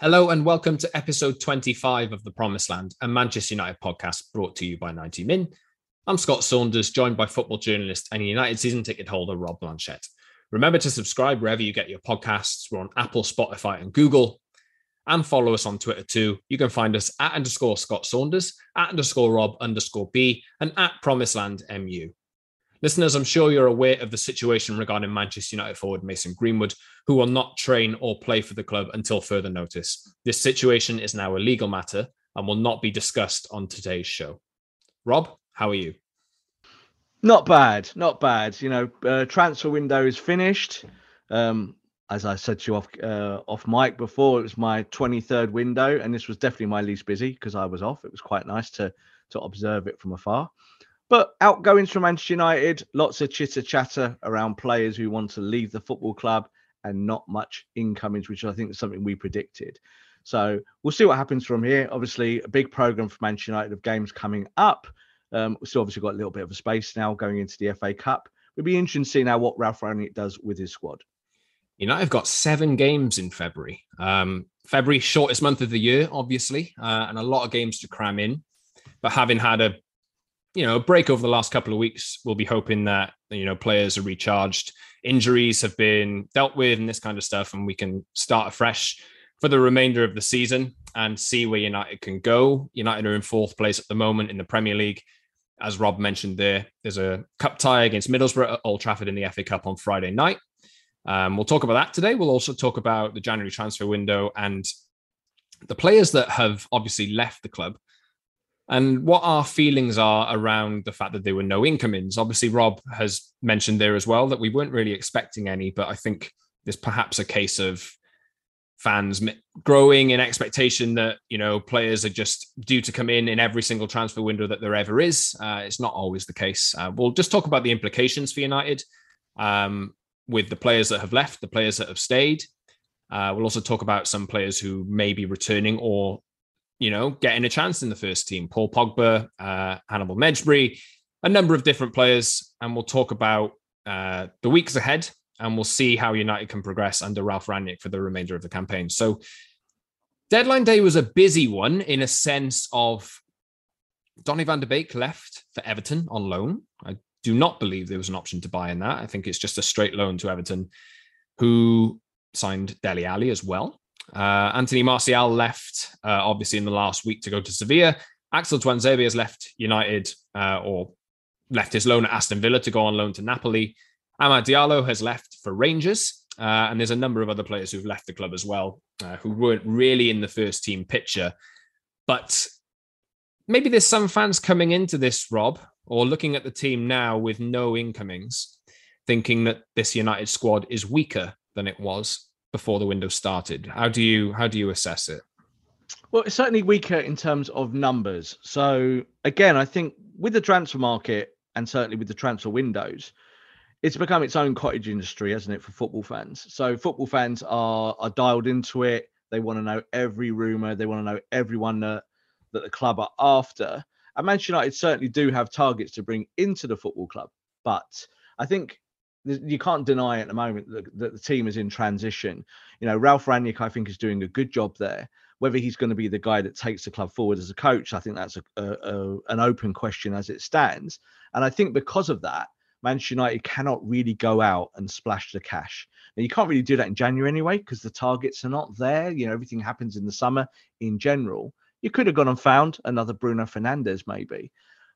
Hello and welcome to episode 25 of The Promised Land, a Manchester United podcast brought to you by 90 Min. I'm Scott Saunders, joined by football journalist and United season ticket holder Rob Blanchett. Remember to subscribe wherever you get your podcasts. We're on Apple, Spotify and Google. And follow us on Twitter too. You can find us at _Scott Saunders, at _Rob_B and at PromislandMU. Listeners, I'm sure you're aware of the situation regarding Manchester United forward Mason Greenwood, who will not train or play for the club until further notice. This situation is now a legal matter and will not be discussed on today's show. Rob, how are you? Not bad. You know, transfer window is finished. As I said to you off mic before, it was my 23rd window, and this was definitely my least busy because I was off. It was quite nice to observe it from afar. But outgoings from Manchester United, lots of chitter-chatter around players who want to leave the football club and not much incomings, which I think is something we predicted. So we'll see what happens from here. Obviously, a big programme for Manchester United of games coming up. We've still obviously got a little bit of a space now going into the FA Cup. It'll be interesting to see now what Ralf Rangnick does with his squad. United have got 7 games in February. February, shortest month of the year, obviously, and a lot of games to cram in. But having had a break over the last couple of weeks, we'll be hoping that, you know, players are recharged, injuries have been dealt with and this kind of stuff, and we can start afresh for the remainder of the season and see where United can go. United are in 4th place at the moment in the Premier League. As Rob mentioned there, there's a cup tie against Middlesbrough at Old Trafford in the FA Cup on Friday night. We'll talk about that today. We'll also talk about the January transfer window and the players that have obviously left the club and what our feelings are around the fact that there were no incomings. Obviously, Rob has mentioned there as well that we weren't really expecting any, but I think there's perhaps a case of fans growing in expectation that, you know, players are just due to come in every single transfer window that there ever is. It's not always the case. We'll just talk about the implications for United with the players that have left, the players that have stayed. We'll also talk about some players who may be returning or, you know, getting a chance in the first team. Paul Pogba, Hannibal Mejbri, a number of different players. And we'll talk about the weeks ahead and we'll see how United can progress under Ralf Rangnick for the remainder of the campaign. So deadline day was a busy one in a sense of Donny van de Beek left for Everton on loan. I do not believe there was an option to buy in that. I think it's just a straight loan to Everton, who signed Dele Alli as well. Anthony Martial left, obviously, in the last week to go to Sevilla. Axel Tuanzebe has left United or left his loan at Aston Villa to go on loan to Napoli. Amad Diallo has left for Rangers. And there's a number of other players who've left the club as well, who weren't really in the first team picture. But maybe there's some fans coming into this, Rob, or looking at the team now with no incomings, thinking that this United squad is weaker than it was before the window started. How do you assess it? Well, it's certainly weaker in terms of numbers. So again, I think with the transfer market and certainly with the transfer windows, it's become its own cottage industry, hasn't it, for football fans? So football fans are dialed into it. They want to know every rumour. They want to know everyone that the club are after. And Manchester United certainly do have targets to bring into the football club. But I think you can't deny at the moment that the team is in transition. You know, Ralf Rangnick, I think, is doing a good job there. Whether he's going to be the guy that takes the club forward as a coach, I think that's an open question as it stands. And I think because of that, Manchester United cannot really go out and splash the cash. Now, you can't really do that in January anyway, because the targets are not there. You know, everything happens in the summer in general. You could have gone and found another Bruno Fernandes, maybe.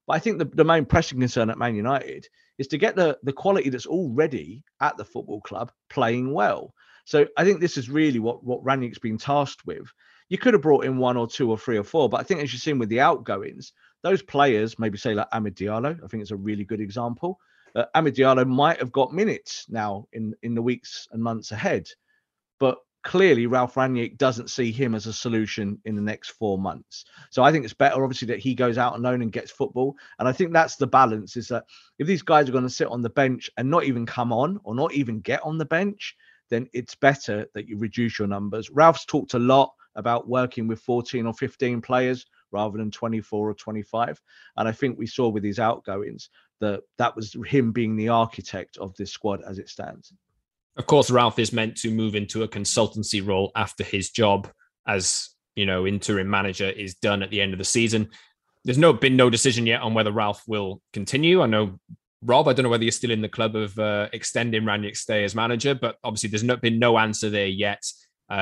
But I think the main pressing concern at Man United is to get the quality that's already at the football club playing well. So I think this is really what Rangnick's been tasked with. You could have brought in 1 or 2 or 3 or 4, but I think as you've seen with the outgoings, those players, maybe say like Amad Diallo, I think it's a really good example. Amad Diallo might have got minutes now in the weeks and months ahead, but clearly Ralf Rangnick doesn't see him as a solution in the next 4 months. So I think it's better, obviously, that he goes out on loan and gets football. And I think that's the balance, is that if these guys are going to sit on the bench and not even come on or not even get on the bench, then it's better that you reduce your numbers. Ralf's talked a lot about working with 14 or 15 players rather than 24 or 25. And I think we saw with his outgoings that that was him being the architect of this squad as it stands. Of course, Ralf is meant to move into a consultancy role after his job as, you know, interim manager is done at the end of the season. There's been no decision yet on whether Ralf will continue. I know, Rob, I don't know whether you're still in the club of extending Rangnick's stay as manager, but obviously there's been no answer there yet.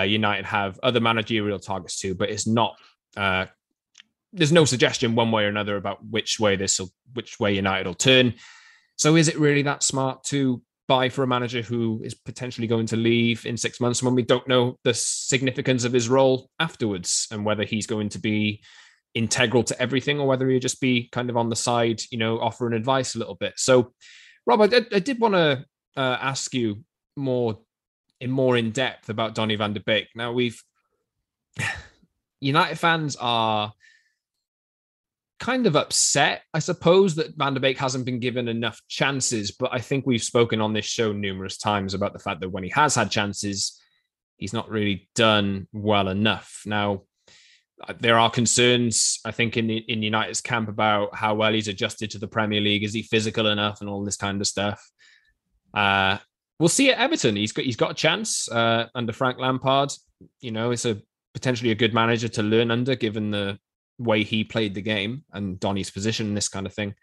United have other managerial targets too, but it's not... there's no suggestion one way or another about which way United will turn. So is it really that smart to buy for a manager who is potentially going to leave in 6 months when we don't know the significance of his role afterwards and whether he's going to be integral to everything or whether he'll just be kind of on the side, you know, offering advice a little bit? So, Rob, I did want to ask you more in depth about Donny van de Beek. Now, United fans are kind of upset, I suppose, that van de Beek hasn't been given enough chances. But I think we've spoken on this show numerous times about the fact that when he has had chances, he's not really done well enough. Now, there are concerns, I think, in United's camp about how well he's adjusted to the Premier League. Is he physical enough and all this kind of stuff? We'll see at Everton. He's got a chance under Frank Lampard. You know, it's potentially a good manager to learn under, given the way he played the game and Donny's position and this kind of thing.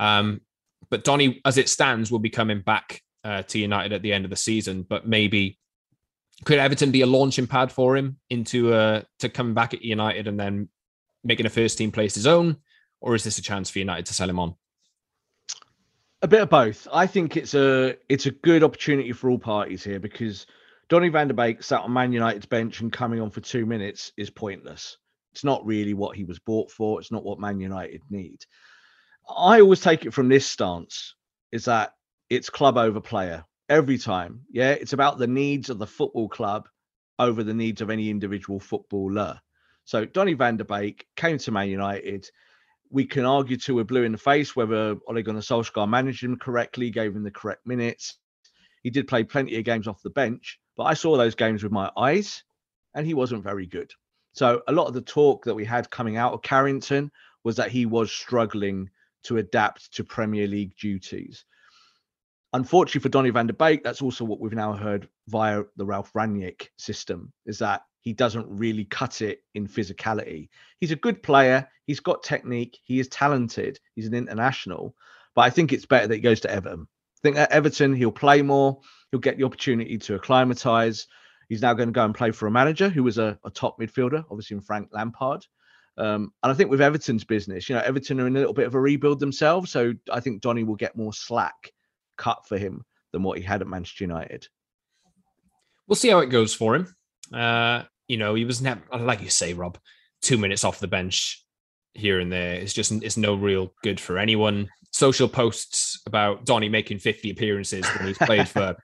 But Donny, as it stands, will be coming back to United at the end of the season. But maybe could Everton be a launching pad for him to come back at United and then making a first team place his own? Or is this a chance for United to sell him on? A bit of both. I think it's a good opportunity for all parties here, because Donny van de Beek sat on Man United's bench and coming on for 2 minutes is pointless. It's not really what he was bought for. It's not what Man United need. I always take it from this stance, is that it's club over player every time. Yeah, it's about the needs of the football club over the needs of any individual footballer. So Donny van de Beek came to Man United. We can argue till we're blue in the face whether Ole Gunnar Solskjaer managed him correctly, gave him the correct minutes. He did play plenty of games off the bench, but I saw those games with my eyes and he wasn't very good. So a lot of the talk that we had coming out of Carrington was that he was struggling to adapt to Premier League duties. Unfortunately for Donny van de Beek, that's also what we've now heard via the Ralf Rangnick system, is that he doesn't really cut it in physicality. He's a good player. He's got technique. He is talented. He's an international. But I think it's better that he goes to Everton. I think at Everton, he'll play more. He'll get the opportunity to acclimatise. He's now going to go and play for a manager who was a top midfielder, obviously, in Frank Lampard. And I think with Everton's business, you know, Everton are in a little bit of a rebuild themselves. So I think Donny will get more slack cut for him than what he had at Manchester United. We'll see how it goes for him. You know, he was never, like you say, Rob, 2 minutes off the bench here and there. It's no real good for anyone. Social posts about Donny making 50 appearances when he's played for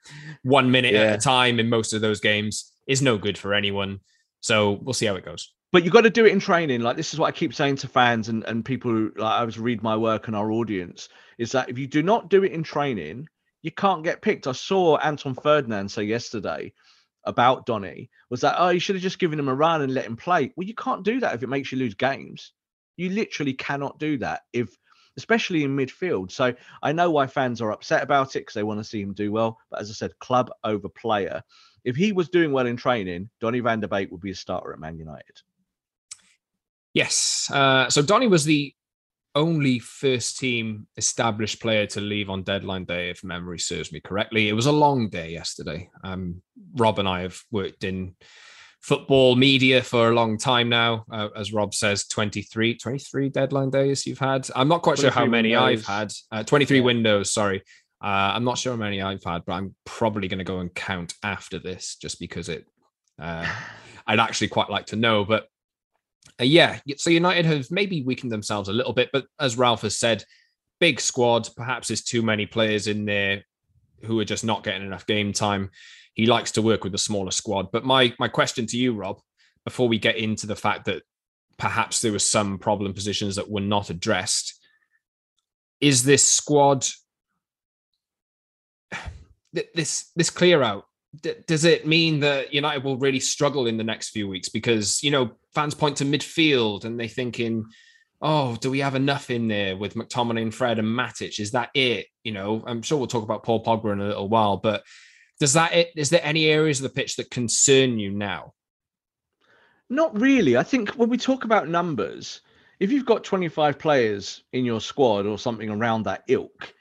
1 minute at a time in most of those games is no good for anyone. So we'll see how it goes. But you've got to do it in training. Like, this is what I keep saying to fans and people who, like, I was read my work and our audience, is that if you do not do it in training, you can't get picked. I saw Anton Ferdinand say yesterday about Donny was that, oh, you should have just given him a run and let him play. Well, you can't do that if it makes you lose games. You literally cannot do that, if especially in midfield. So I know why fans are upset about it, because they want to see him do well. But as I said, club over player. If he was doing well in training, Donny van de Beek would be a starter at Man United. Yes. So Donny was the only first-team established player to leave on deadline day, if memory serves me correctly. It was a long day yesterday. Rob and I have worked in football media for a long time now. As Rob says, 23 deadline days you've had. I'm not quite sure how many windows I've had. 23 windows, sorry. I'm not sure how many I've had, but I'm probably going to go and count after this, just because it. I'd actually quite like to know. But so United have maybe weakened themselves a little bit. But as Ralf has said, big squad, perhaps there's too many players in there who are just not getting enough game time. he likes to work with a smaller squad. But my question to you, Rob, before we get into the fact that perhaps there were some problem positions that were not addressed, is this squad, this clear out, does it mean that United will really struggle in the next few weeks? Because, fans point to midfield and they're thinking, oh, do we have enough in there with McTominay and Fred and Matic? Is that it? I'm sure we'll talk about Paul Pogba in a little while, but does that it? Is there any areas of the pitch that concern you now? Not really. I think when we talk about numbers, if you've got 25 players in your squad or something around that ilk,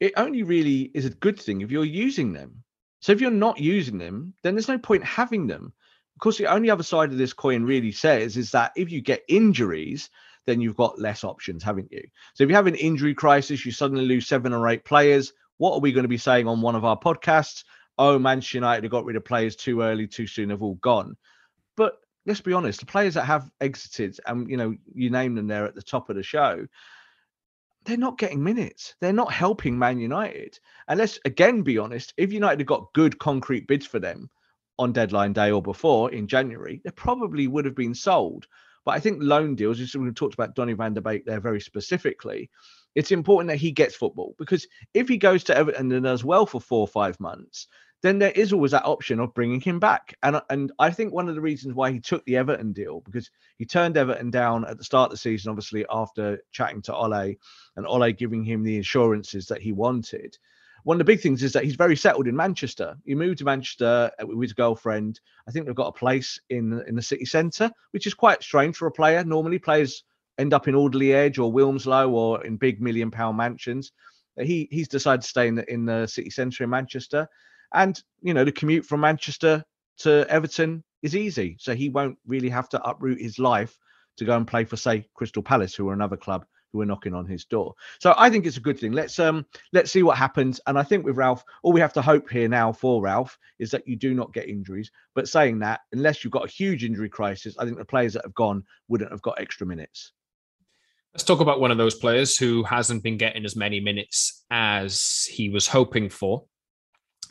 it only really is a good thing if you're using them. So if you're not using them, then there's no point having them. Of course, the only other side of this coin really says is that if you get injuries, then you've got less options, haven't you? So if you have an injury crisis, you suddenly lose 7 or 8 players. What are we going to be saying on one of our podcasts? Oh, Manchester United have got rid of players too early, too soon, have all gone. But let's be honest, the players that have exited, and you name them there at the top of the show, they're not getting minutes. They're not helping Man United. And let's again be honest, if United had got good concrete bids for them on deadline day or before in January, they probably would have been sold. But I think loan deals, as we talked about Donny van de Beek there very specifically, it's important that he gets football, because if he goes to Everton and does well for 4 or 5 months, then there is always that option of bringing him back. And I think one of the reasons why he took the Everton deal, because he turned Everton down at the start of the season, obviously after chatting to Ole and Ole giving him the assurances that he wanted. One of the big things is that he's very settled in Manchester. He moved to Manchester with his girlfriend. I think they've got a place in the city centre, which is quite strange for a player. Normally players end up in Alderley Edge or Wilmslow or in big £1 million mansions. He's decided to stay in the city centre in Manchester. And, the commute from Manchester to Everton is easy. So he won't really have to uproot his life to go and play for, say, Crystal Palace, who are another club who are knocking on his door. So I think it's a good thing. Let's see what happens. And I think with Ralf, all we have to hope here now for Ralf is that you do not get injuries. But saying that, unless you've got a huge injury crisis, I think the players that have gone wouldn't have got extra minutes. Let's talk about one of those players who hasn't been getting as many minutes as he was hoping for.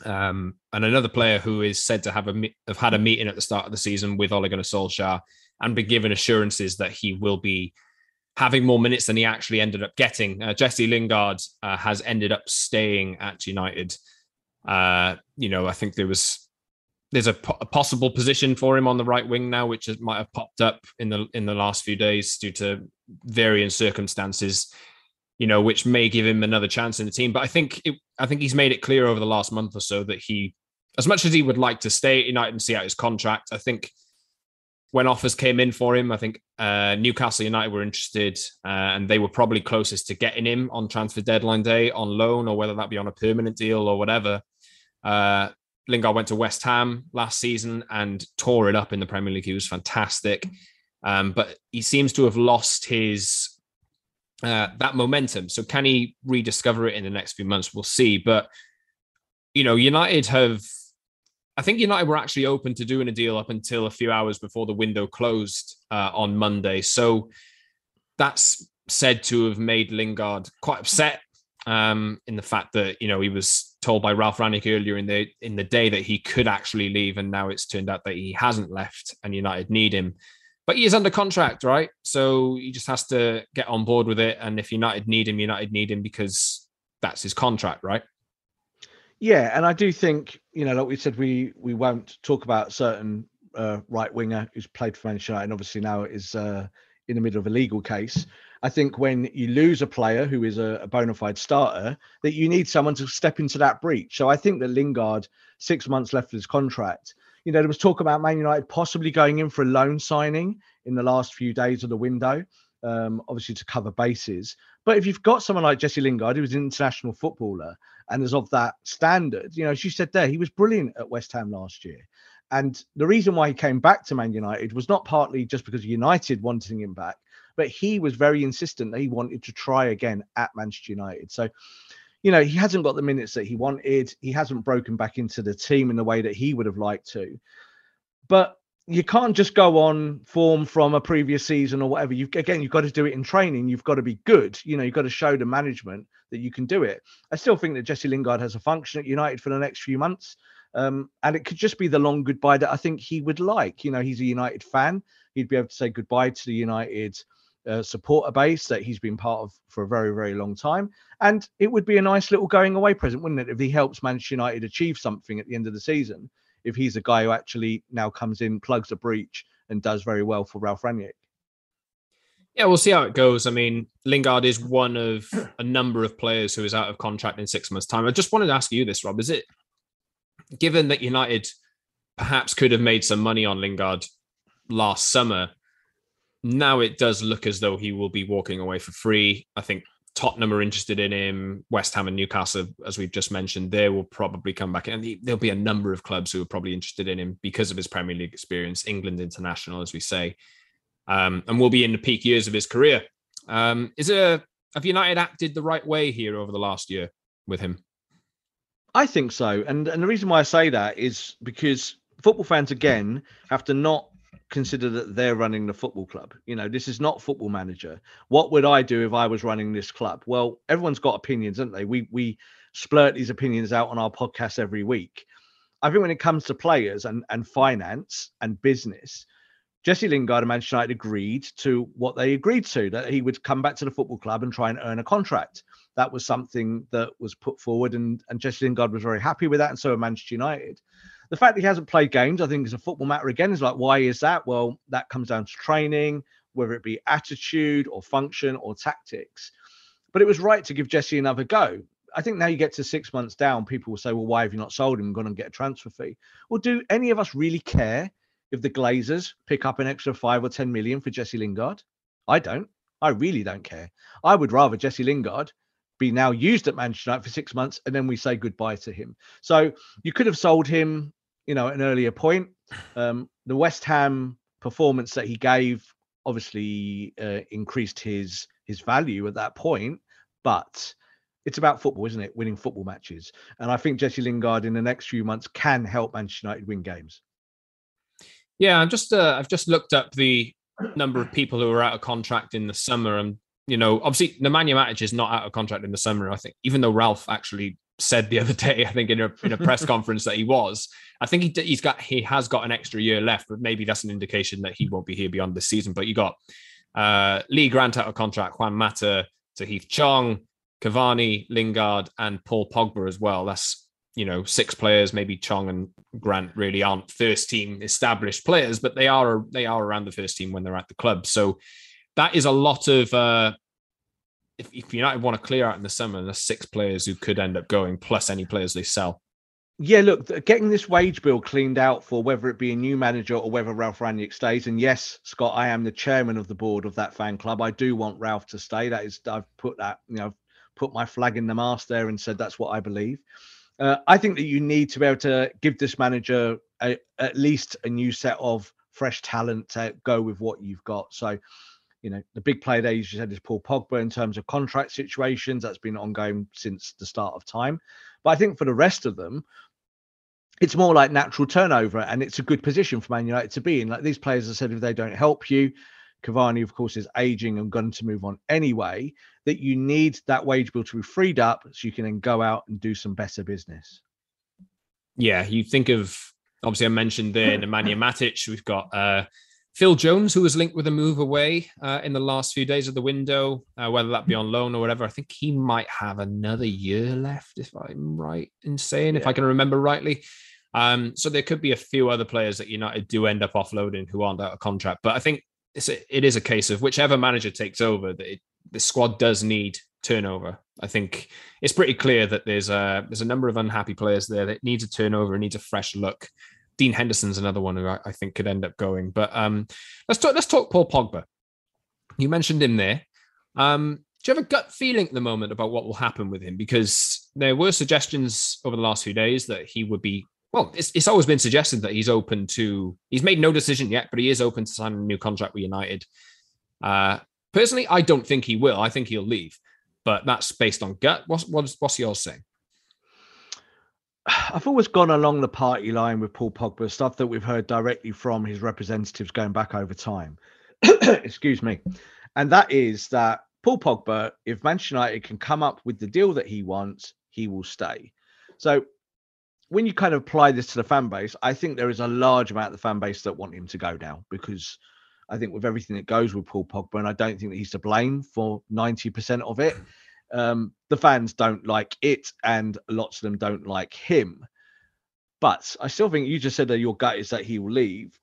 And another player who is said to have had a meeting at the start of the season with Ole Gunnar Solskjaer and been given assurances that he will be having more minutes than he actually ended up getting. Jesse Lingard has ended up staying at United. I think there's a possible position for him on the right wing now, which might have popped up in the last few days due to varying circumstances, which may give him another chance in the team. But I think he's made it clear over the last month or so that he, as much as he would like to stay at United and see out his contract, I think when offers came in for him, I think Newcastle United were interested and they were probably closest to getting him on transfer deadline day on loan, or whether that be on a permanent deal or whatever. Lingard went to West Ham last season and tore it up in the Premier League. He was fantastic. But he seems to have lost his... that momentum. So can he rediscover it in the next few months? We'll see. But, United were actually open to doing a deal up until a few hours before the window closed on Monday. So that's said to have made Lingard quite upset in the fact that, he was told by Ralf Rangnick earlier in the day that he could actually leave. And now it's turned out that he hasn't left and United need him. But he is under contract, right? So he just has to get on board with it. And if United need him because that's his contract, right? Yeah, and I do think, like we said, we won't talk about a certain right winger who's played for Manchester United and obviously now is in the middle of a legal case. I think when you lose a player who is a bona fide starter, that you need someone to step into that breach. So I think that Lingard, 6 months left of his contract, there was talk about Man United possibly going in for a loan signing in the last few days of the window, obviously to cover bases. But if you've got someone like Jesse Lingard, who's an international footballer and is of that standard, as you said there, he was brilliant at West Ham last year. And the reason why he came back to Man United was not partly just because United wanting him back, but he was very insistent that he wanted to try again at Manchester United. So, he hasn't got the minutes that he wanted. He hasn't broken back into the team in the way that he would have liked to. But you can't just go on form from a previous season or whatever. You've got to do it in training. You've got to be good. You've got to show the management that you can do it. I still think that Jesse Lingard has a function at United for the next few months. And it could just be the long goodbye that I think he would like. You know, he's a United fan. He'd be able to say goodbye to the United supporter base that he's been part of for a very, very long time. And it would be a nice little going away present, wouldn't it? If he helps Manchester United achieve something at the end of the season, if he's a guy who actually now comes in, plugs a breach and does very well for Ralf Rangnick. Yeah, we'll see how it goes. I mean, Lingard is one of a number of players who is out of contract in 6 months' time. I just wanted to ask you this, Rob. Is it, given that United perhaps could have made some money on Lingard last summer, now it does look as though he will be walking away for free. I think Tottenham are interested in him. West Ham and Newcastle, as we've just mentioned, they will probably come back. And there'll be a number of clubs who are probably interested in him because of his Premier League experience, England international, as we say. And will be in the peak years of his career. Have United acted the right way here over the last year with him? I think so. And the reason why I say that is because football fans, again, have to not consider that they're running the football club. You know, this is not Football Manager. What would I do if I was running this club? Well, everyone's got opinions, haven't they? We splurt these opinions out on our podcast every week. I think when it comes to players and finance and business, Jesse Lingard and Manchester United agreed to what they agreed to, that he would come back to the football club and try and earn a contract. That was something that was put forward, and Jesse Lingard was very happy with that, and so were Manchester United. The fact that he hasn't played games, I think, is a football matter again. It's like, why is that? Well, that comes down to training, whether it be attitude or function or tactics. But it was right to give Jesse another go. I think now you get to 6 months down, people will say, well, why have you not sold him and gone and get a transfer fee? Well, do any of us really care if the Glazers pick up an extra 5 or 10 million for Jesse Lingard? I don't. I really don't care. I would rather Jesse Lingard be now used at Manchester United for 6 months and then we say goodbye to him. So you could have sold him, you know, at an earlier point. The West Ham performance that he gave obviously increased his value at that point, but it's about football, isn't it? Winning football matches. And I think Jesse Lingard in the next few months can help Manchester United win games. Yeah, I've just looked up the number of people who are out of contract in the summer. And, you know, obviously Nemanja Matic is not out of contract in the summer, I think, even though Ralf actually said the other day, I think in a press conference that he was. I think he has got an extra year left, but maybe that's an indication that he won't be here beyond this season. But you got Lee Grant out of contract, Juan Mata, Tahith Chong, Cavani, Lingard, and Paul Pogba as well. That's, you know, six players. Maybe Chong and Grant really aren't first team established players, but they are around the first team when they're at the club. So that is a lot of, if United want to clear out in the summer, there's six players who could end up going, plus any players they sell. Yeah, look, getting this wage bill cleaned out for whether it be a new manager or whether Ralf Rangnick stays. And yes, Scott, I am the chairman of the board of that fan club. I do want Ralf to stay. That is, I've put my flag in the mast there and said, that's what I believe. I think that you need to be able to give this manager at least a new set of fresh talent to go with what you've got. So, you know, the big player there, as you said, is Paul Pogba in terms of contract situations. That's been ongoing since the start of time. But I think for the rest of them, it's more like natural turnover, and it's a good position for Man United to be in. Like these players, as I said, if they don't help you, Cavani, of course, is aging and going to move on anyway, that you need that wage bill to be freed up so you can then go out and do some better business. Yeah, you think of, obviously I mentioned there, Nemanja Matic. We've got Phil Jones, who was linked with a move away in the last few days of the window, whether that be on loan or whatever. I think he might have another year left, if I'm right in saying, if I can remember rightly. So there could be a few other players that United do end up offloading who aren't out of contract. But I think it is a case of whichever manager takes over, that the squad does need turnover. I think it's pretty clear that there's a number of unhappy players there that needs a turnover and needs a fresh look. Dean Henderson's another one who I think could end up going. But let's talk Paul Pogba. You mentioned him there. Do you have a gut feeling at the moment about what will happen with him? Because there were suggestions over the last few days that he would be. Well, it's always been suggested that he's open to, he's made no decision yet, but he is open to signing a new contract with United. Personally, I don't think he will. I think he'll leave, but that's based on gut. What's yours saying? I've always gone along the party line with Paul Pogba, stuff that we've heard directly from his representatives going back over time. Excuse me. And that is that Paul Pogba, if Manchester United can come up with the deal that he wants, he will stay. So when you kind of apply this to the fan base, I think there is a large amount of the fan base that want him to go now, because I think with everything that goes with Paul Pogba, and I don't think that he's to blame for 90% of it, the fans don't like it and lots of them don't like him. But I still think, you just said that your gut is that he will leave.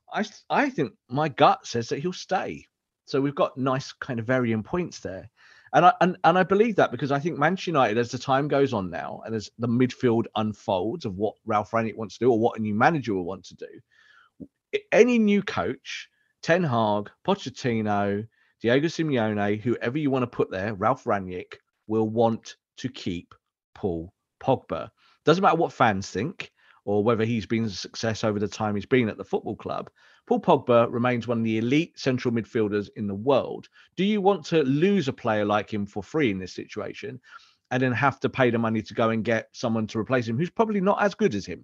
I think my gut says that he'll stay. So we've got nice kind of varying points there. And I believe that, because I think Manchester United, as the time goes on now and as the midfield unfolds of what Ralf Rangnick wants to do or what a new manager will want to do, any new coach, Ten Hag, Pochettino, Diego Simeone, whoever you want to put there, Ralf Rangnick will want to keep Paul Pogba. Doesn't matter what fans think or whether he's been a success over the time he's been at the football club. Paul Pogba remains one of the elite central midfielders in the world. Do you want to lose a player like him for free in this situation and then have to pay the money to go and get someone to replace him who's probably not as good as him?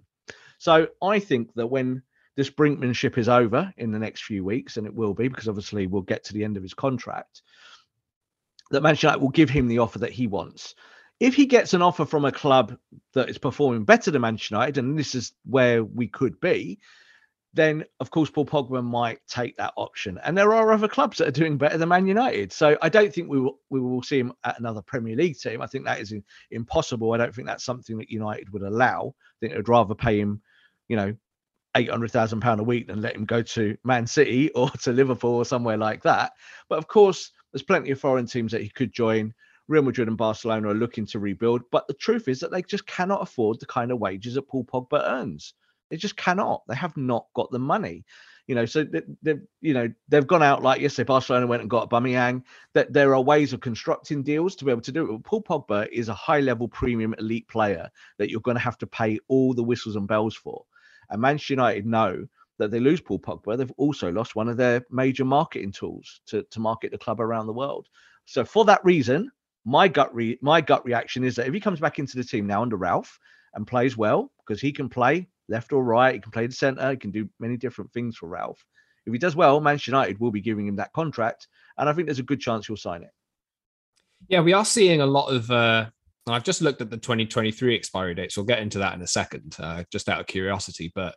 So I think that when this brinkmanship is over in the next few weeks, and it will be, because obviously we'll get to the end of his contract, that Manchester United will give him the offer that he wants. If he gets an offer from a club that is performing better than Manchester United, and this is where we could be, then, of course, Paul Pogba might take that option. And there are other clubs that are doing better than Man United. So I don't think we will see him at another Premier League team. I think that is impossible. I don't think that's something that United would allow. I think they'd rather pay him, you know, £800,000 a week than let him go to Man City or to Liverpool or somewhere like that. But, of course, there's plenty of foreign teams that he could join. Real Madrid and Barcelona are looking to rebuild. But the truth is that they just cannot afford the kind of wages that Paul Pogba earns. They just cannot. They have not got the money. You know, so they've gone out like yesterday. Barcelona went and got Aubameyang. That there are ways of constructing deals to be able to do it. Paul Pogba is a high-level premium elite player that you're going to have to pay all the whistles and bells for. And Manchester United know that they lose Paul Pogba, they've also lost one of their major marketing tools to market the club around the world. So for that reason, my gut reaction is that if he comes back into the team now under Ralf and plays well, because he can play left or right, he can play the centre, he can do many different things for Ralf. If he does well, Manchester United will be giving him that contract, and I think there's a good chance he'll sign it. Yeah, we are seeing a lot of... I've just looked at the 2023 expiry dates. We'll get into that in a second, just out of curiosity. But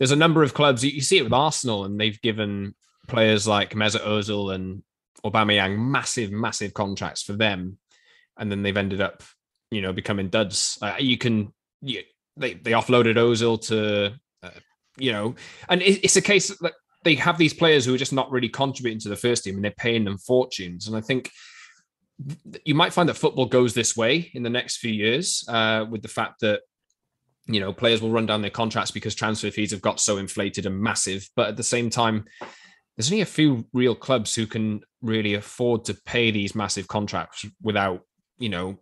there's a number of clubs, you see it with Arsenal, and they've given players like Mesut Ozil and Aubameyang massive, massive contracts for them. And then they've ended up, you know, becoming duds. They offloaded Ozil to, you know, and it's a case that they have these players who are just not really contributing to the first team and they're paying them fortunes. And I think you might find that football goes this way in the next few years, with the fact that, you know, players will run down their contracts because transfer fees have got so inflated and massive. But at the same time, there's only a few real clubs who can really afford to pay these massive contracts without, you know,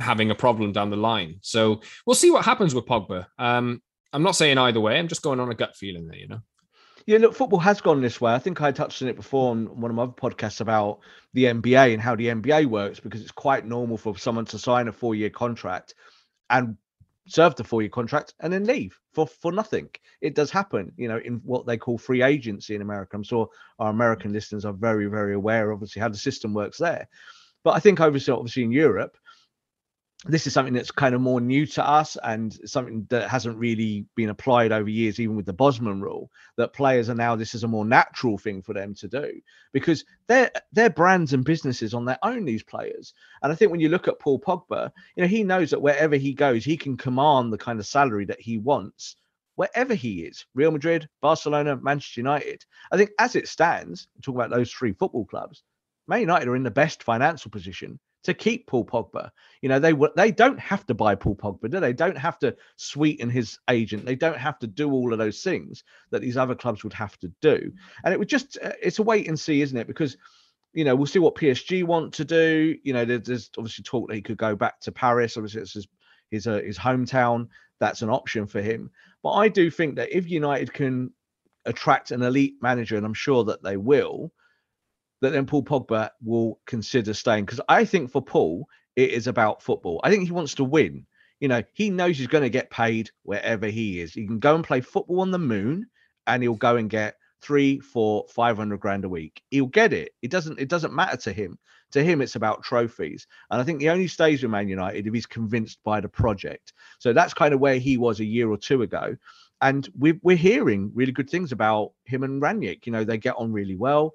having a problem down the line. So we'll see what happens with Pogba. I'm not saying either way. I'm just going on a gut feeling there, you know. Yeah, look, football has gone this way. I think I touched on it before on one of my other podcasts about the NBA and how the NBA works, because it's quite normal for someone to sign a 4-year contract and serve the 4-year contract and then leave for nothing. It does happen, you know, in what they call free agency in America. I'm sure our American listeners are very, very aware, obviously, how the system works there. But I think obviously in Europe, this is something that's kind of more new to us and something that hasn't really been applied over years, even with the Bosman rule, that players are now, this is a more natural thing for them to do because they're brands and businesses on their own, these players. And I think when you look at Paul Pogba, you know, he knows that wherever he goes, he can command the kind of salary that he wants wherever he is, Real Madrid, Barcelona, Manchester United. I think as it stands, talking about those three football clubs, Man United are in the best financial position to keep Paul Pogba. You know, they don't have to buy Paul Pogba, do they? They don't have to sweeten his agent. They don't have to do all of those things that these other clubs would have to do. And it would just, it's a wait and see, isn't it? Because, you know, we'll see what PSG want to do. You know, there's obviously talk that he could go back to Paris. Obviously, it's his hometown. That's an option for him. But I do think that if United can attract an elite manager, and I'm sure that they will, that then Paul Pogba will consider staying. Because I think for Paul, it is about football. I think he wants to win. You know, he knows he's going to get paid wherever he is. He can go and play football on the moon and he'll go and get 3, 4, 500 grand a week. He'll get it. It doesn't matter to him. To him, it's about trophies. And I think he only stays with Man United if he's convinced by the project. So that's kind of where he was a year or two ago. And we're hearing really good things about him and Rangnick. You know, they get on really well.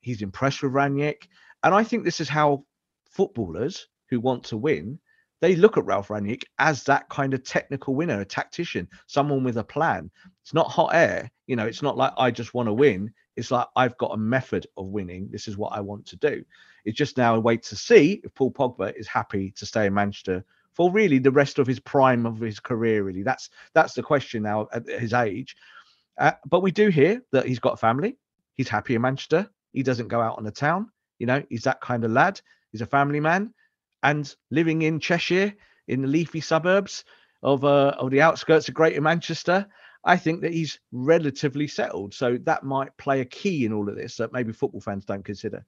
He's impressed with Rangnick. And I think this is how footballers who want to win, they look at Ralf Rangnick as that kind of technical winner, a tactician, someone with a plan. It's not hot air. You know, it's not like, I just want to win. It's like, I've got a method of winning. This is what I want to do. It's just now a wait to see if Paul Pogba is happy to stay in Manchester for really the rest of his prime of his career, really. That's the question now at his age. But we do hear that he's got a family. He's happy in Manchester. He doesn't go out on the town. You know, he's that kind of lad. He's a family man. And living in Cheshire, in the leafy suburbs of the outskirts of Greater Manchester, I think that he's relatively settled. So that might play a key in all of this that maybe football fans don't consider.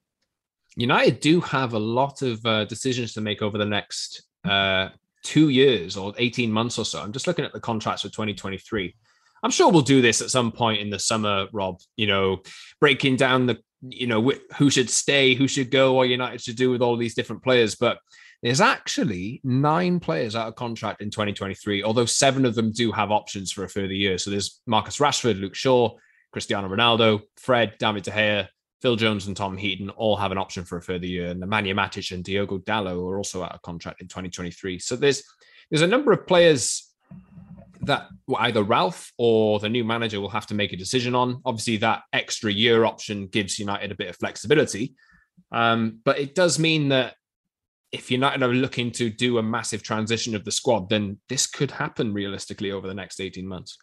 United do have a lot of decisions to make over the next 2 years or 18 months or so. I'm just looking at the contracts for 2023. I'm sure we'll do this at some point in the summer, Rob, you know, breaking down the, you know, who should stay, who should go, what United should do with all these different players. But there's actually 9 players out of contract in 2023, although 7 of them do have options for a further year. So there's Marcus Rashford, Luke Shaw, Cristiano Ronaldo, Fred, David De Gea, Phil Jones and Tom Heaton all have an option for a further year. And Nemanja Matic and Diogo Dalot are also out of contract in 2023. So there's a number of players that either Ralf or the new manager will have to make a decision on. Obviously, that extra year option gives United a bit of flexibility. But it does mean that if United are looking to do a massive transition of the squad, then this could happen realistically over the next 18 months.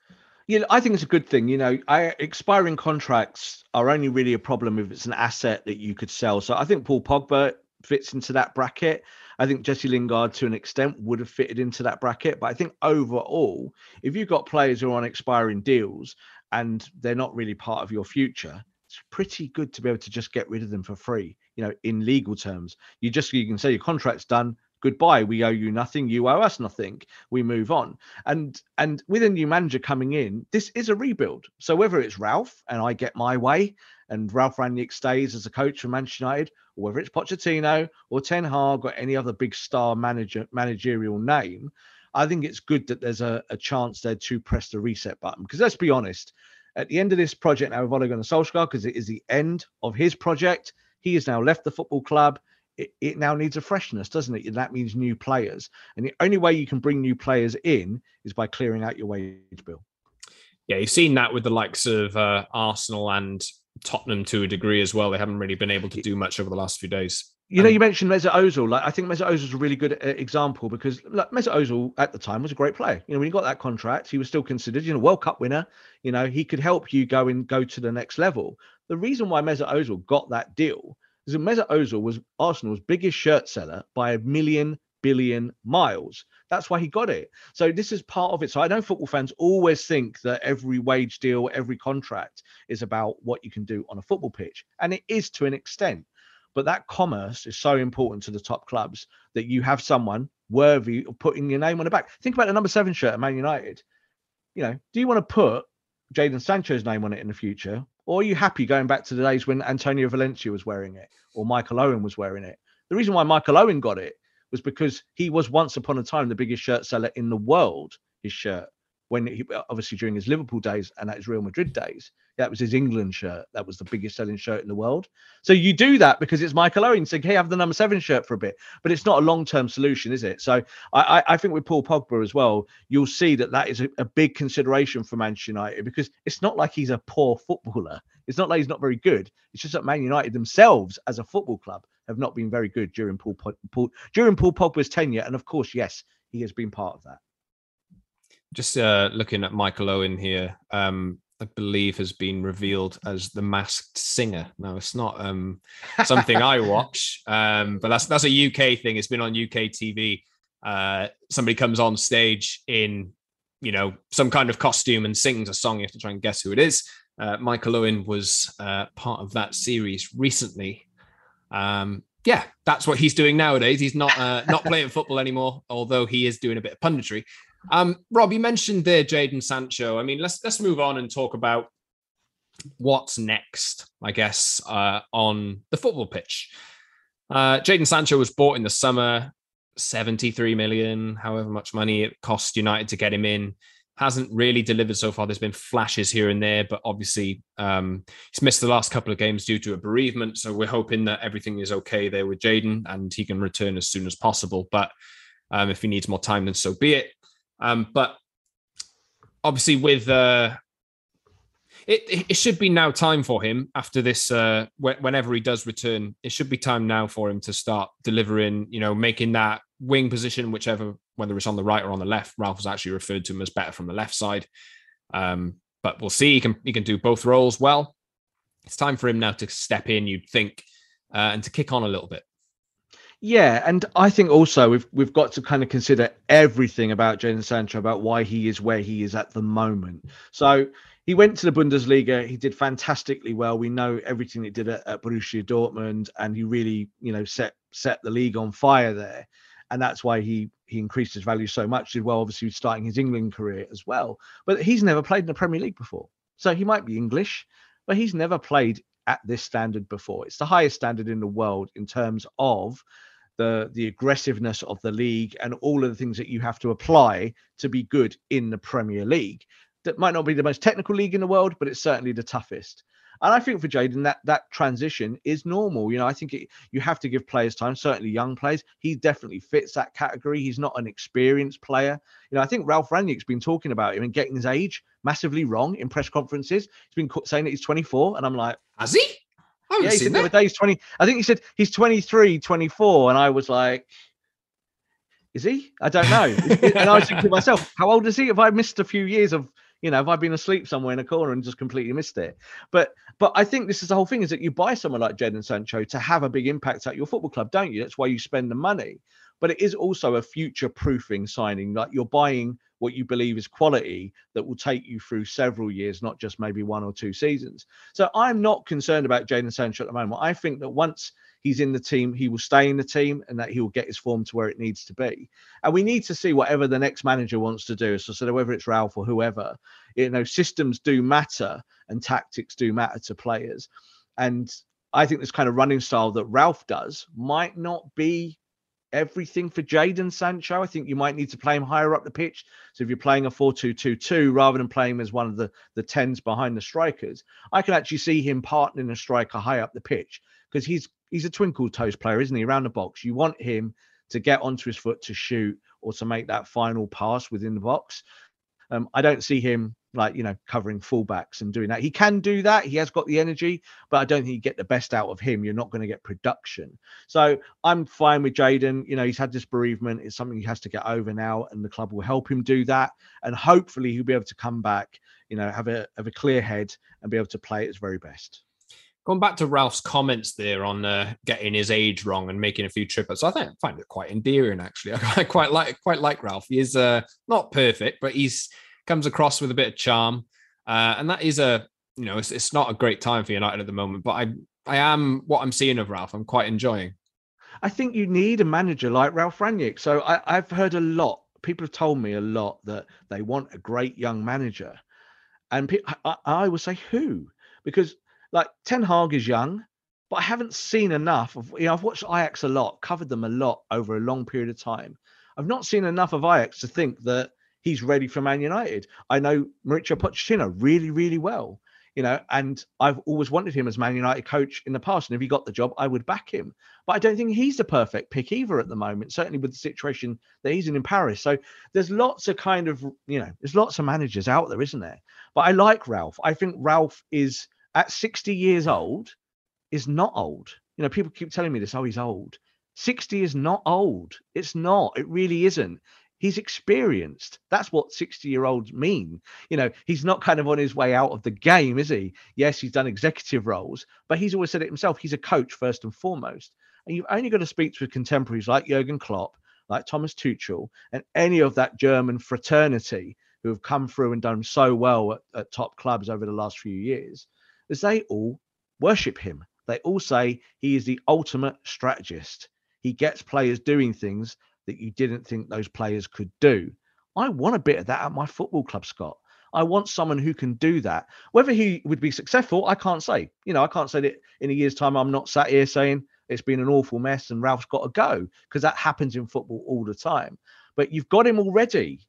Yeah, I think it's a good thing. You know, expiring contracts are only really a problem if it's an asset that you could sell. So I think Paul Pogba fits into that bracket. I think Jesse Lingard, to an extent, would have fitted into that bracket. But I think overall, if you've got players who are on expiring deals and they're not really part of your future, it's pretty good to be able to just get rid of them for free, you know, in legal terms. You can say your contract's done, goodbye, we owe you nothing, you owe us nothing, we move on. And with a new manager coming in, this is a rebuild. So whether it's Ralf and I get my way and Ralf Rangnick stays as a coach for Manchester United, or whether it's Pochettino or Ten Hag or any other big star managerial name, I think it's good that there's a chance there to press the reset button. Because let's be honest, at the end of this project now with Ole Gunnar Solskjaer, because it is the end of his project, he has now left the football club. It now needs a freshness, doesn't it? And that means new players. And the only way you can bring new players in is by clearing out your wage bill. Yeah, you've seen that with the likes of Arsenal and Tottenham to a degree as well. They haven't really been able to do much over the last few days. You know, you mentioned Mesut Ozil. Like, I think Mesut Ozil is a really good example because like, Mesut Ozil at the time was a great player. You know, when he got that contract, he was still considered, you know, World Cup winner. You know, he could help you go to the next level. The reason why Mesut Ozil got that deal is that Mesut Ozil was Arsenal's biggest shirt seller by a billion miles. That's why he got it. So this is part of it. So I know football fans always think that every wage deal, every contract is about what you can do on a football pitch. And it is to an extent. But that commerce is so important to the top clubs that you have someone worthy of putting your name on the back. Think about the number 7 shirt at Man United. You know, do you want to put Jadon Sancho's name on it in the future? Or are you happy going back to the days when Antonio Valencia was wearing it or Michael Owen was wearing it? The reason why Michael Owen got it was because he was once upon a time the biggest shirt seller in the world, his shirt, when he, obviously during his Liverpool days and at his Real Madrid days, that was his England shirt. That was the biggest selling shirt in the world. So you do that because it's Michael Owen saying, hey, have the number 7 shirt for a bit, but it's not a long-term solution, is it? So I think with Paul Pogba as well, you'll see that is a big consideration for Manchester United because it's not like he's a poor footballer. It's not like he's not very good. It's just that Man United themselves as a football club have not been very good during Paul Pogba's tenure. And of course, yes, he has been part of that. Just looking at Michael Owen here, I believe has been revealed as the Masked Singer. Now, it's not something I watch, but that's a UK thing. It's been on UK TV. Somebody comes on stage in, you know, some kind of costume and sings a song. You have to try and guess who it is. Michael Owen was part of that series recently. Yeah, that's what he's doing nowadays. He's not playing football anymore, although he is doing a bit of punditry. Rob, you mentioned there Jadon Sancho. I mean, let's move on and talk about what's next, I guess, on the football pitch. Jadon Sancho was bought in the summer, 73 million, however much money it cost United to get him in. Hasn't really delivered so far. There's been flashes here and there, but obviously he's missed the last couple of games due to a bereavement. So we're hoping that everything is okay there with Jadon and he can return as soon as possible. But if he needs more time, then so be it. But obviously with it should be now time for him after this, whenever he does return, it should be time now for him to start delivering, you know, making that wing position, whichever, whether it's on the right or on the left. Ralf has actually referred to him as better from the left side. But we'll see. He can do both roles well. It's time for him now to step in, you'd think, and to kick on a little bit. Yeah, and I think also we've got to kind of consider everything about Jadon Sancho, about why he is where he is at the moment. So he went to the Bundesliga. He did fantastically well. We know everything he did at Borussia Dortmund, and he really, you know, set the league on fire there. And that's why he increased his value so much as well, obviously starting his England career as well. But he's never played in the Premier League before. So he might be English, but he's never played at this standard before. It's the highest standard in the world in terms of the aggressiveness of the league and all of the things that you have to apply to be good in the Premier League. That might not be the most technical league in the world, but it's certainly the toughest. And I think for Jadon, that transition is normal. You know, I think you have to give players time, certainly young players. He definitely fits that category. He's not an experienced player. You know, I think Ralf Rangnick's been talking about him and getting his age massively wrong in press conferences. He's been saying that he's 24, and I'm like, has he? I haven't seen that. The other day he's 20. I think he said he's 23, 24, and I was like, is he? I don't know. And I was thinking to myself, how old is he? Have I missed a few years of... You know, have I been asleep somewhere in a corner and just completely missed it? But I think this is the whole thing, is that you buy someone like Jadon Sancho to have a big impact at your football club, don't you? That's why you spend the money. But it is also a future-proofing signing. Like, you're buying what you believe is quality that will take you through several years, not just maybe one or two seasons. So I'm not concerned about Jadon Sancho at the moment. I think that once he's in the team, he will stay in the team, and that he will get his form to where it needs to be. And we need to see whatever the next manager wants to do. So whether it's Ralf or whoever, you know, systems do matter and tactics do matter to players. And I think this kind of running style that Ralf does might not be everything for Jadon Sancho. I think you might need to play him higher up the pitch. So if you're playing a 4-2-2-2 rather than playing him as one of the tens behind the strikers, I can actually see him partnering a striker high up the pitch, because he's a twinkle toes player, isn't he? Around the box, you want him to get onto his foot to shoot or to make that final pass within the box. I don't see him, like, you know, covering fullbacks and doing that. He can do that. He has got the energy, but I don't think you get the best out of him. You're not going to get production. So I'm fine with Jadon. You know, he's had this bereavement. It's something he has to get over now, and the club will help him do that. And hopefully he'll be able to come back, you know, have a clear head and be able to play at his very best. Going back to Ralph's comments there on getting his age wrong and making a few trip-ups, I find it quite endearing, actually. I quite like Ralf. He is not perfect, but he's comes across with a bit of charm, and that is a, you know, it's not a great time for United at the moment. But I am, what I'm seeing of Ralf, I'm quite enjoying. I think you need a manager like Ralf Rangnick. So I've heard a lot. People have told me a lot that they want a great young manager, and I would say who, because, like, Ten Hag is young, but I haven't seen enough of, you know, I've watched Ajax a lot, covered them a lot over a long period of time. I've not seen enough of Ajax to think that he's ready for Man United. I know Mauricio Pochettino really, really well, you know, and I've always wanted him as Man United coach in the past. And if he got the job, I would back him. But I don't think he's the perfect pick either at the moment, certainly with the situation that he's in Paris. So there's lots of kind of, you know, there's lots of managers out there, isn't there? But I like Ralf. I think Ralf is... at 60 years old is not old. You know, people keep telling me this, oh, he's old. 60 is not old. It's not. It really isn't. He's experienced. That's what 60-year-olds mean. You know, he's not kind of on his way out of the game, is he? Yes, he's done executive roles, but he's always said it himself. He's a coach first and foremost. And you've only got to speak to contemporaries like Jürgen Klopp, like Thomas Tuchel, and any of that German fraternity who have come through and done so well at top clubs over the last few years, as they all worship him. They all say he is the ultimate strategist. He gets players doing things that you didn't think those players could do. I want a bit of that at my football club, Scott. I want someone who can do that. Whether he would be successful, I can't say. You know, I can't say that in a year's time I'm not sat here saying it's been an awful mess and Ralph's got to go, because that happens in football all the time. But you've got him already.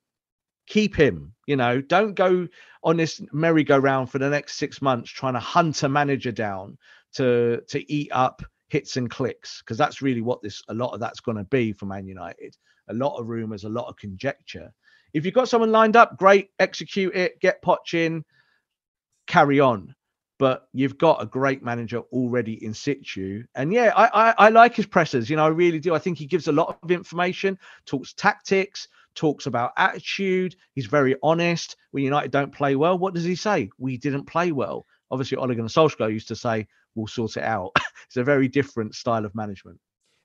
Keep him, you know, don't go on this merry-go-round for the next 6 months trying to hunt a manager down to eat up hits and clicks, because that's really what a lot of that's going to be for Man United. A lot of rumours, a lot of conjecture. If you've got someone lined up, great, execute it, get Poch in, carry on. But you've got a great manager already in situ. And yeah, I like his pressers. You know, I really do. I think he gives a lot of information, talks tactics, talks about attitude. He's very honest. When United don't play well, what does he say? We didn't play well. Obviously, Ole Gunnar Solskjaer used to say, we'll sort it out. It's a very different style of management.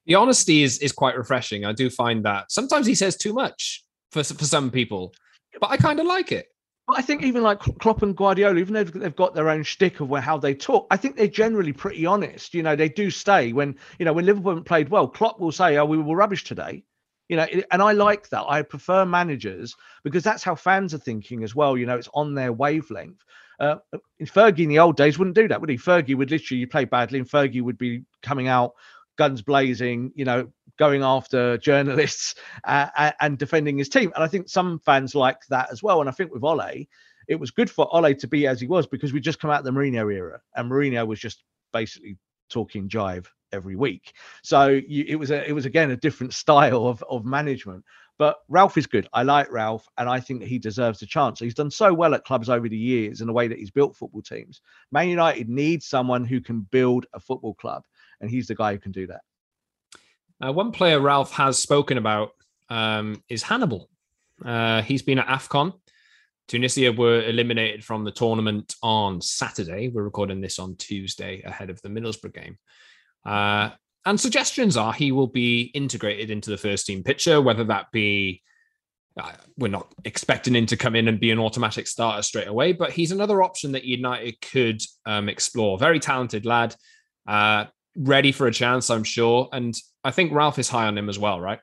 The honesty is quite refreshing. I do find that. Sometimes he says too much for some people, but I kind of like it. But I think even like Klopp and Guardiola, even though they've got their own shtick of how they talk, I think they're generally pretty honest. You know, they do stay when Liverpool haven't played well, Klopp will say, oh, we were rubbish today. You know, and I like that. I prefer managers, because that's how fans are thinking as well. You know, it's on their wavelength. Fergie in the old days wouldn't do that, would he? Fergie would literally, you play badly and Fergie would be coming out, guns blazing, you know, going after journalists and defending his team. And I think some fans like that as well. And I think with Ole, it was good for Ole to be as he was, because we just come out of the Mourinho era and Mourinho was just basically talking jive every week. So it was again, a different style of management. But Ralf is good. I like Ralf, and I think that he deserves a chance. He's done so well at clubs over the years in the way that he's built football teams. Man United needs someone who can build a football club, and he's the guy who can do that. One player Ralf has spoken about is Hannibal. He's been at AFCON. Tunisia were eliminated from the tournament on Saturday. We're recording this on Tuesday ahead of the Middlesbrough game. And suggestions are he will be integrated into the first team picture, whether that be, we're not expecting him to come in and be an automatic starter straight away, but he's another option that United could explore. Very talented lad, ready for a chance, I'm sure. And I think Ralf is high on him as well, right?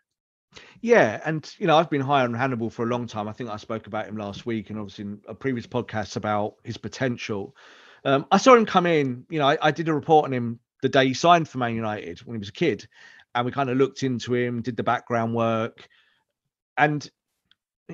Yeah. And, you know, I've been high on Hannibal for a long time. I think I spoke about him last week and obviously in a previous podcast about his potential. I saw him come in, you know, I did a report on him the day he signed for Man United when he was a kid, and we kind of looked into him, did the background work. And,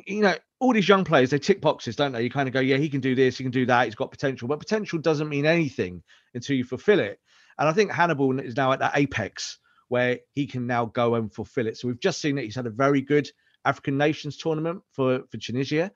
you know, all these young players, they tick boxes, don't they? You kind of go, yeah, he can do this, he can do that, he's got potential. But potential doesn't mean anything until you fulfill it. And I think Hannibal is now at that apex where he can now go and fulfill it. So we've just seen that he's had a very good African Nations tournament for Tunisia.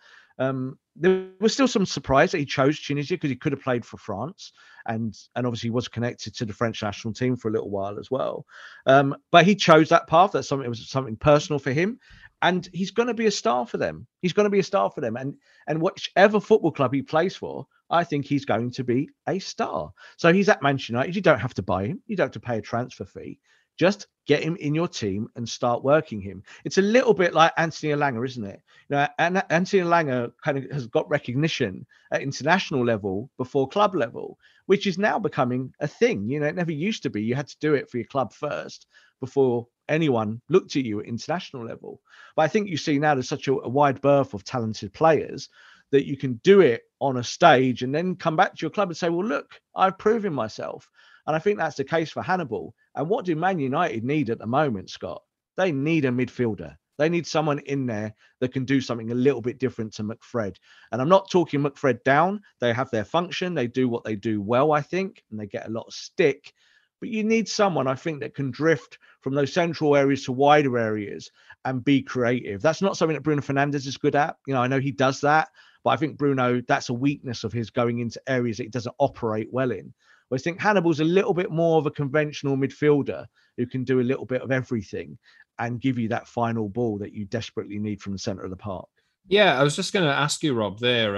There was still some surprise that he chose Tunisia, because he could have played for France, and obviously he was connected to the French national team for a little while as well. But he chose that path. It was something personal for him, and he's going to be a star for them. And whichever football club he plays for, I think he's going to be a star. So he's at Manchester United. You don't have to buy him. You don't have to pay a transfer fee. Just get him in your team and start working him. It's a little bit like Anthony Elanga, isn't it? You know, and Anthony Elanga kind of has got recognition at international level before club level, which is now becoming a thing. You know, it never used to be. You had to do it for your club first before anyone looked at you at international level. But I think you see now there's such a wide berth of talented players that you can do it on a stage and then come back to your club and say, well, look, I've proven myself. And I think that's the case for Hannibal. And what do Man United need at the moment, Scott? They need a midfielder. They need someone in there that can do something a little bit different to McFred. And I'm not talking McFred down. They have their function. They do what they do well, I think, and they get a lot of stick. But you need someone, I think, that can drift from those central areas to wider areas and be creative. That's not something that Bruno Fernandes is good at. You know, I know he does that, but I think Bruno, that's a weakness of his, going into areas that he doesn't operate well in. I think Hannibal's a little bit more of a conventional midfielder who can do a little bit of everything and give you that final ball that you desperately need from the centre of the park. Yeah, I was just going to ask you, Rob, there,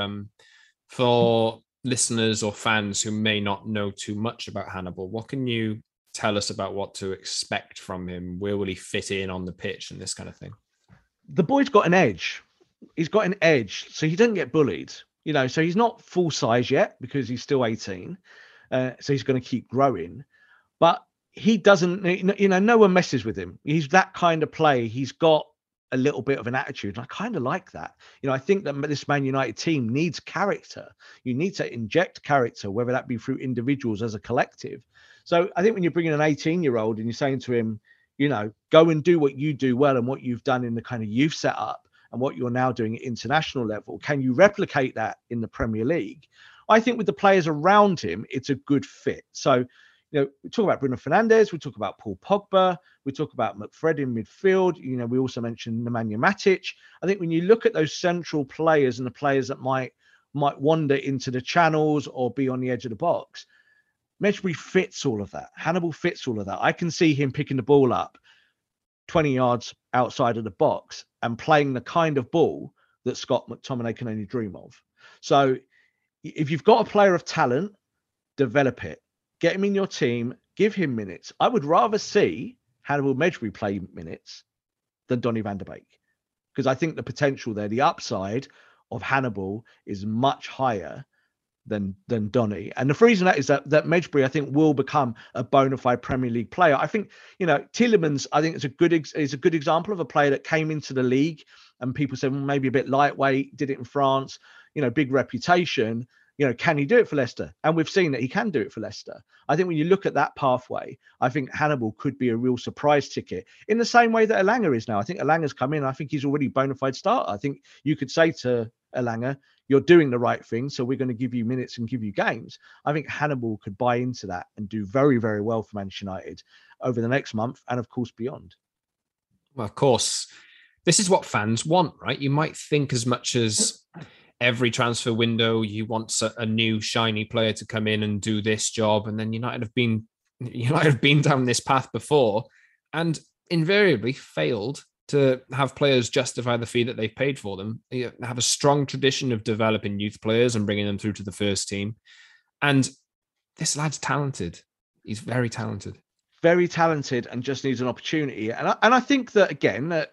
for listeners or fans who may not know too much about Hannibal, what can you tell us about what to expect from him? Where will he fit in on the pitch and this kind of thing? The boy's got an edge. He's got an edge, so he doesn't get bullied. You know, so he's not full size yet because he's still 18. So he's going to keep growing, but he doesn't, you know, no one messes with him. He's that kind of play. He's got a little bit of an attitude. And I kind of like that. You know, I think that this Man United team needs character. You need to inject character, whether that be through individuals as a collective. So I think when you're bringing an 18-year-old and you're saying to him, you know, go and do what you do well and what you've done in the kind of youth setup and what you're now doing at international level, can you replicate that in the Premier League? I think with the players around him, it's a good fit. So, you know, we talk about Bruno Fernandes, we talk about Paul Pogba, we talk about Fred in midfield. You know, we also mentioned Nemanja Matic. I think when you look at those central players and the players that might wander into the channels or be on the edge of the box, Mejbri fits all of that. Hannibal fits all of that. I can see him picking the ball up 20 yards outside of the box and playing the kind of ball that Scott McTominay can only dream of. So if you've got a player of talent, develop it. Get him in your team, give him minutes. I would rather see Hannibal Mejbri play minutes than Donny van de Beek, because I think the potential there, the upside of Hannibal is much higher than Donny. And the reason that is that Mejbri, I think, will become a bona fide Premier League player. I think, you know, Tielemans, I think is a good example of a player that came into the league and people said, well, maybe a bit lightweight, did it in France, you know, big reputation, you know, can he do it for Leicester? And we've seen that he can do it for Leicester. I think when you look at that pathway, I think Hannibal could be a real surprise ticket in the same way that Elanga is now. I think Elanga's come in. I think he's already bona fide starter. I think you could say to Elanga, you're doing the right thing, so we're going to give you minutes and give you games. I think Hannibal could buy into that and do very, very well for Manchester United over the next month and, of course, beyond. Well, of course, this is what fans want, right? You might think as much as every transfer window, you want a new shiny player to come in and do this job. And then United have been down this path before and invariably failed to have players justify the fee that they've paid for them. You have a strong tradition of developing youth players and bringing them through to the first team. And this lad's talented. He's very talented. Very talented and just needs an opportunity. And I think that, again,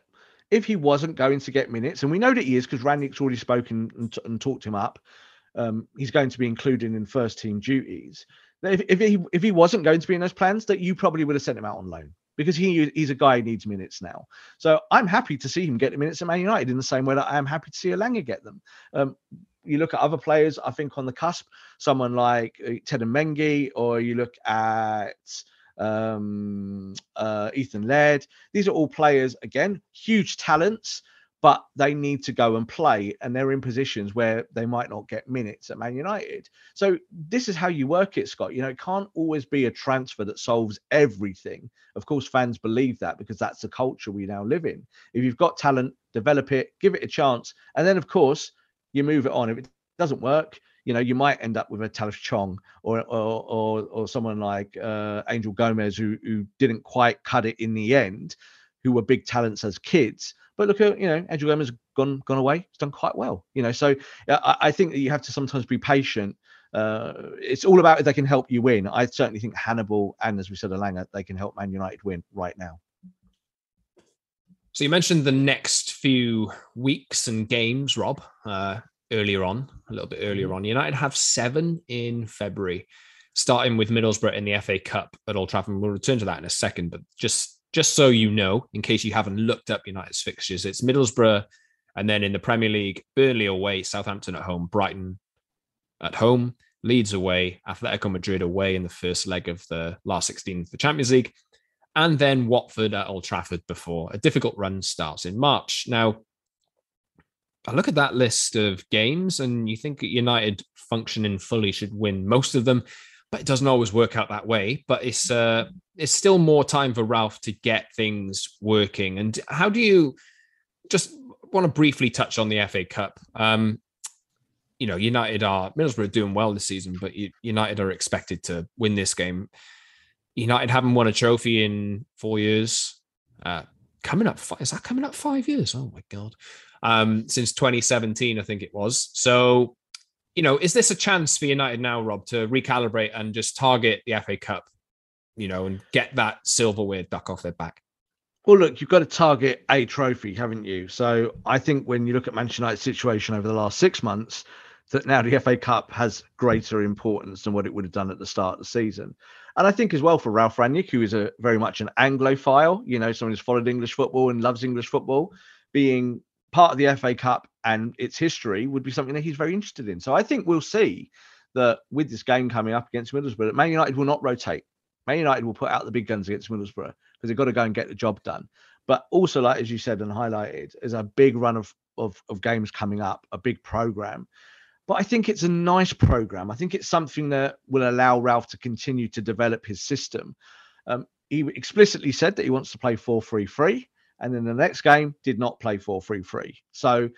if he wasn't going to get minutes, and we know that he is because Rangnick's already spoken and talked him up, he's going to be included in first team duties. If he wasn't going to be in those plans, that you probably would have sent him out on loan, because he's a guy who needs minutes now. So I'm happy to see him get the minutes at Man United in the same way that I am happy to see Elanga get them. You look at other players, I think, on the cusp, someone like Tielemans, or you look at Ethan Laird. These are all players, again, huge talents, but they need to go and play, and they're in positions where they might not get minutes at Man United. So this is how you work it, Scott. You know, it can't always be a transfer that solves everything. Of course, fans believe that because that's the culture we now live in. If you've got talent, develop it, give it a chance, and then, of course, you move it on. If it doesn't work, you know, you might end up with a Tahith Chong or someone like Angel Gomez, who didn't quite cut it in the end, who were big talents as kids. But look at, you know, Angel Gomez has gone away. He's done quite well, you know. So I think that you have to sometimes be patient. It's all about if they can help you win. I certainly think Hannibal and, as we said, Elanga, they can help Man United win right now. So you mentioned the next few weeks and games, Rob. A little bit earlier on. United have 7 in February, starting with Middlesbrough in the FA Cup at Old Trafford. We'll return to that in a second, but just so you know, in case you haven't looked up United's fixtures, it's Middlesbrough, and then in the Premier League, Burnley away, Southampton at home, Brighton at home, Leeds away, Atletico Madrid away in the first leg of the last 16 of the Champions League, and then Watford at Old Trafford before a difficult run starts in March. Now, I look at that list of games and you think United functioning fully should win most of them, but it doesn't always work out that way. But it's still more time for Ralf to get things working. And how do you just want to briefly touch on the FA Cup? You know, Middlesbrough are doing well this season, but United are expected to win this game. United haven't won a trophy in 4 years. Coming up 5 years? Oh my God. Since 2017, I think it was. So, you know, is this a chance for United now, Rob, to recalibrate and just target the FA Cup, you know, and get that silverware duck off their back? Well, look, you've got to target a trophy, haven't you? So I think when you look at Manchester United's situation over the last 6 months, that now the FA Cup has greater importance than what it would have done at the start of the season. And I think as well for Ralf Rangnick, who is very much an Anglophile, you know, someone who's followed English football and loves English football, being part of the FA Cup and its history would be something that he's very interested in. So I think we'll see that with this game coming up against Middlesbrough, Man United will not rotate. Man United will put out the big guns against Middlesbrough because they've got to go and get the job done. But also, like as you said and highlighted, is a big run of games coming up, a big programme. But I think it's a nice programme. I think it's something that will allow Ralf to continue to develop his system. He explicitly said that he wants to play 4-3-3, and then the next game did not play 4-3-3. So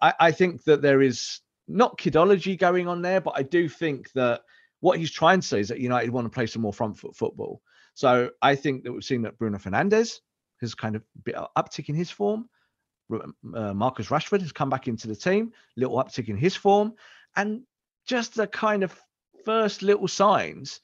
I think that there is not kidology going on there, but I do think that what he's trying to say is that United want to play some more front foot football. So I think that we've seen that Bruno Fernandes has kind of bit of uptick in his form. Marcus Rashford has come back into the team, little uptick in his form, and just the kind of first little signs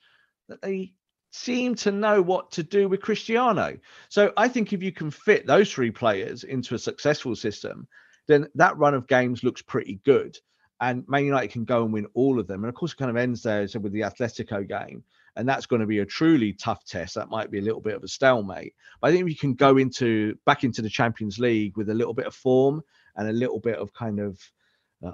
that they seem to know what to do with Cristiano. So I think if you can fit those three players into a successful system, then that run of games looks pretty good. And Man United can go and win all of them. And of course, it kind of ends there with the Atletico game. And that's going to be a truly tough test. That might be a little bit of a stalemate. But I think we can go back into the Champions League with a little bit of form and a little bit of kind of,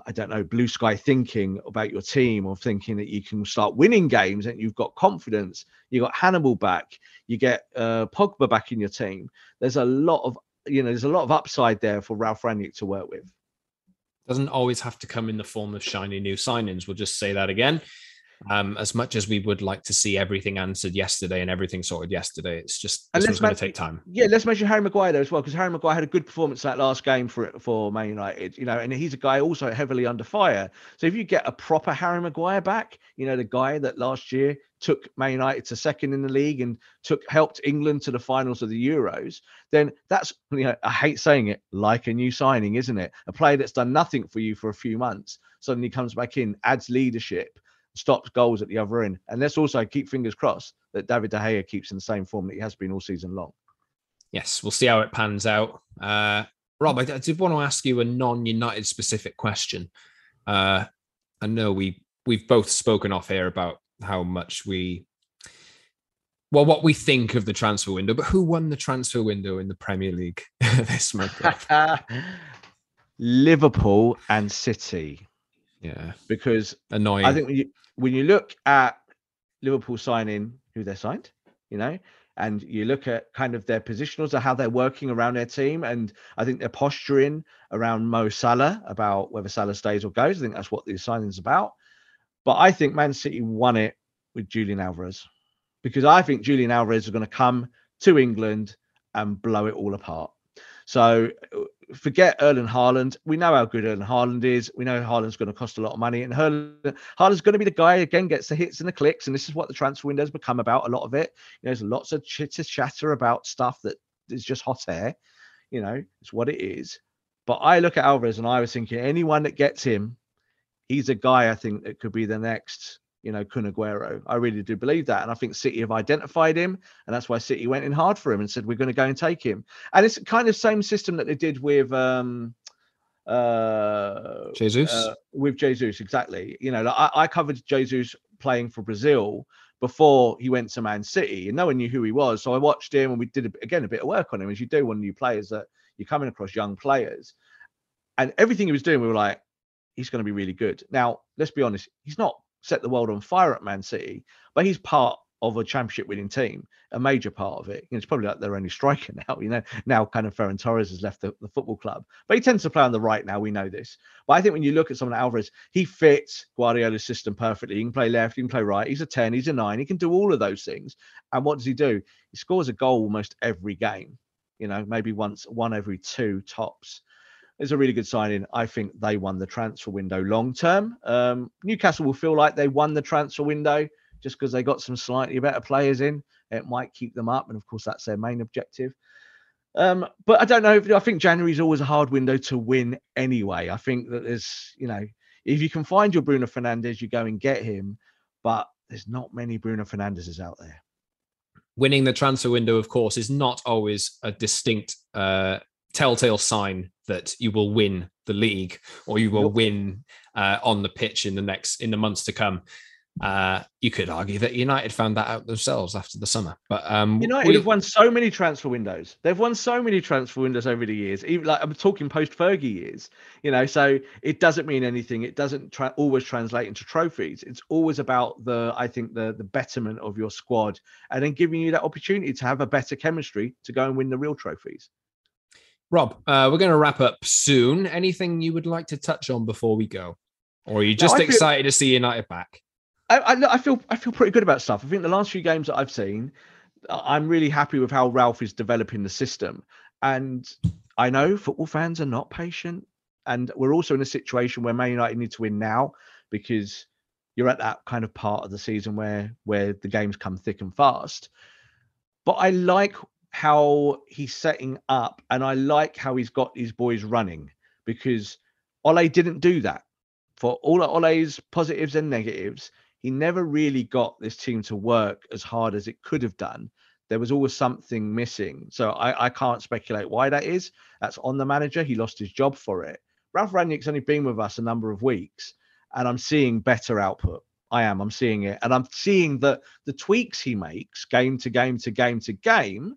I don't know, blue sky thinking about your team, or thinking that you can start winning games and you've got confidence. You got Hannibal back. You get Pogba back in your team. There's a lot of, there's a lot of upside there for Ralf Rangnick to work with. Doesn't always have to come in the form of shiny new signings. We'll just say that again. As much as we would like to see everything answered yesterday and everything sorted yesterday, it's just going to take time. Yeah, let's mention Harry Maguire though as well, because Harry Maguire had a good performance that last game for Man United, and he's a guy also heavily under fire. So if you get a proper Harry Maguire back, the guy that last year took Man United to second in the league and helped England to the finals of the Euros, then that's, I hate saying it, like a new signing, isn't it? A player that's done nothing for you for a few months suddenly comes back in, adds leadership, stops goals at the other end. And let's also keep fingers crossed that David De Gea keeps in the same form that he has been all season long. Yes, we'll see how it pans out. Rob, I did want to ask you a non-United specific question. I know we've both spoken off here about how much what we think of the transfer window, but who won the transfer window in the Premier League this month? Liverpool and City. Yeah, because annoying. I think when you look at Liverpool signing who they signed, and you look at kind of their positionals or how they're working around their team, and I think they're posturing around Mo Salah about whether Salah stays or goes. I think that's what the signing's about. But I think Man City won it with Julian Alvarez, because I think Julian Alvarez is going to come to England and blow it all apart. So forget Erling Haaland. We know how good Erling Haaland is. We know Haaland's going to cost a lot of money. And Haaland's going to be the guy, again, gets the hits and the clicks. And this is what the transfer window has become about, a lot of it. There's lots of chitter-chatter about stuff that is just hot air. It's what it is. But I look at Alvarez and I was thinking, anyone that gets him, he's a guy I think that could be the next, Kun Aguero. I really do believe that. And I think City have identified him. And that's why City went in hard for him and said, we're going to go and take him. And it's kind of same system that they did with Jesus. Exactly. I covered Jesus playing for Brazil before he went to Man City, and no one knew who he was. So I watched him and we did a bit of work on him, as you do on new players that you're coming across, young players, and everything he was doing, we were like, he's going to be really good. Now, let's be honest. He's not set the world on fire at Man City, but he's part of a championship winning team, a major part of it. It's probably like their only striker now, now kind of Ferran Torres has left the football club, but he tends to play on the right now. We know this, but I think when you look at someone like Alvarez, he fits Guardiola's system perfectly. He can play left, he can play right. He's a 10, he's a 9. He can do all of those things. And what does he do? He scores a goal almost every game, maybe one every two tops. It's a really good signing. I think they won the transfer window long term. Newcastle will feel like they won the transfer window just because they got some slightly better players in. It might keep them up. And of course, that's their main objective. But I don't know. I think January is always a hard window to win anyway. I think that there's, if you can find your Bruno Fernandes, you go and get him. But there's not many Bruno Fernandeses out there. Winning the transfer window, of course, is not always a distinct telltale sign that you will win the league or you will win on the pitch in the months to come. You could argue that United found that out themselves after the summer. But United have won so many transfer windows. They've won so many transfer windows over the years. Even like I'm talking post-Fergie years, you know. So it doesn't mean anything. It doesn't always translate into trophies. It's always about the betterment of your squad and then giving you that opportunity to have a better chemistry to go and win the real trophies. Rob, we're going to wrap up soon. Anything you would like to touch on before we go, or are you just excited to see United back? I feel pretty good about stuff. I think the last few games that I've seen, I'm really happy with how Ralf is developing the system. And I know football fans are not patient. And we're also in a situation where Man United need to win now, because you're at that kind of part of the season where the games come thick and fast. But I like how he's setting up and I like how he's got his boys running, because Ole didn't do that. For all Ole's positives and negatives, he never really got this team to work as hard as it could have done. There was always something missing. So I can't speculate why that is. That's on the manager. He lost his job for it. Ralf Rangnick's only been with us a number of weeks, and I'm seeing better output. I am. I'm seeing it. And I'm seeing that the tweaks he makes game to game to game to game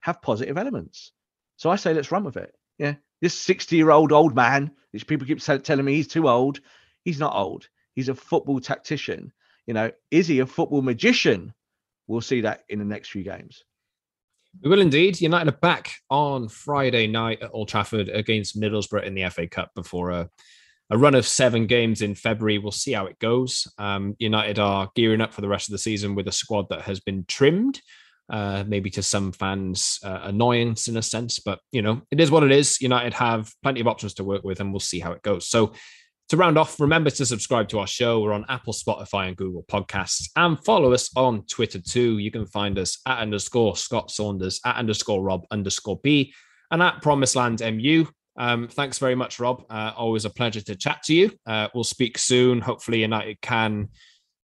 have positive elements. So I say, let's run with it. Yeah. This 60-year-old old man, which people keep telling me he's too old. He's not old. He's a football tactician. You know, is he a football magician? We'll see that in the next few games. We will indeed. United are back on Friday night at Old Trafford against Middlesbrough in the FA Cup before a run of 7 games in February. We'll see how it goes. United are gearing up for the rest of the season with a squad that has been trimmed, maybe to some fans' annoyance in a sense. But, you know, it is what it is. United have plenty of options to work with, and we'll see how it goes. So, to round off, remember to subscribe to our show. We're on Apple, Spotify, and Google Podcasts. And follow us on Twitter too. You can find us @_Scott Saunders, @_Rob_B, and @PromiselandMU. Thanks very much, Rob. Always a pleasure to chat to you. We'll speak soon. Hopefully United can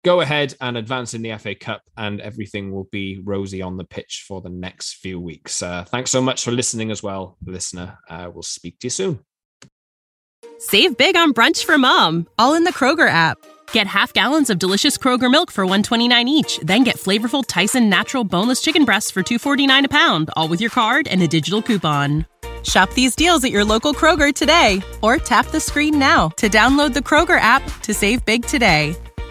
go ahead and advance in the FA Cup, and everything will be rosy on the pitch for the next few weeks. Thanks so much for listening as well, listener. We'll speak to you soon. Save big on brunch for mom, all in the Kroger app. Get half gallons of delicious Kroger milk for $1.29 each. Then get flavorful Tyson Natural Boneless Chicken Breasts for $2.49 a pound, all with your card and a digital coupon. Shop these deals at your local Kroger today, or tap the screen now to download the Kroger app to save big today.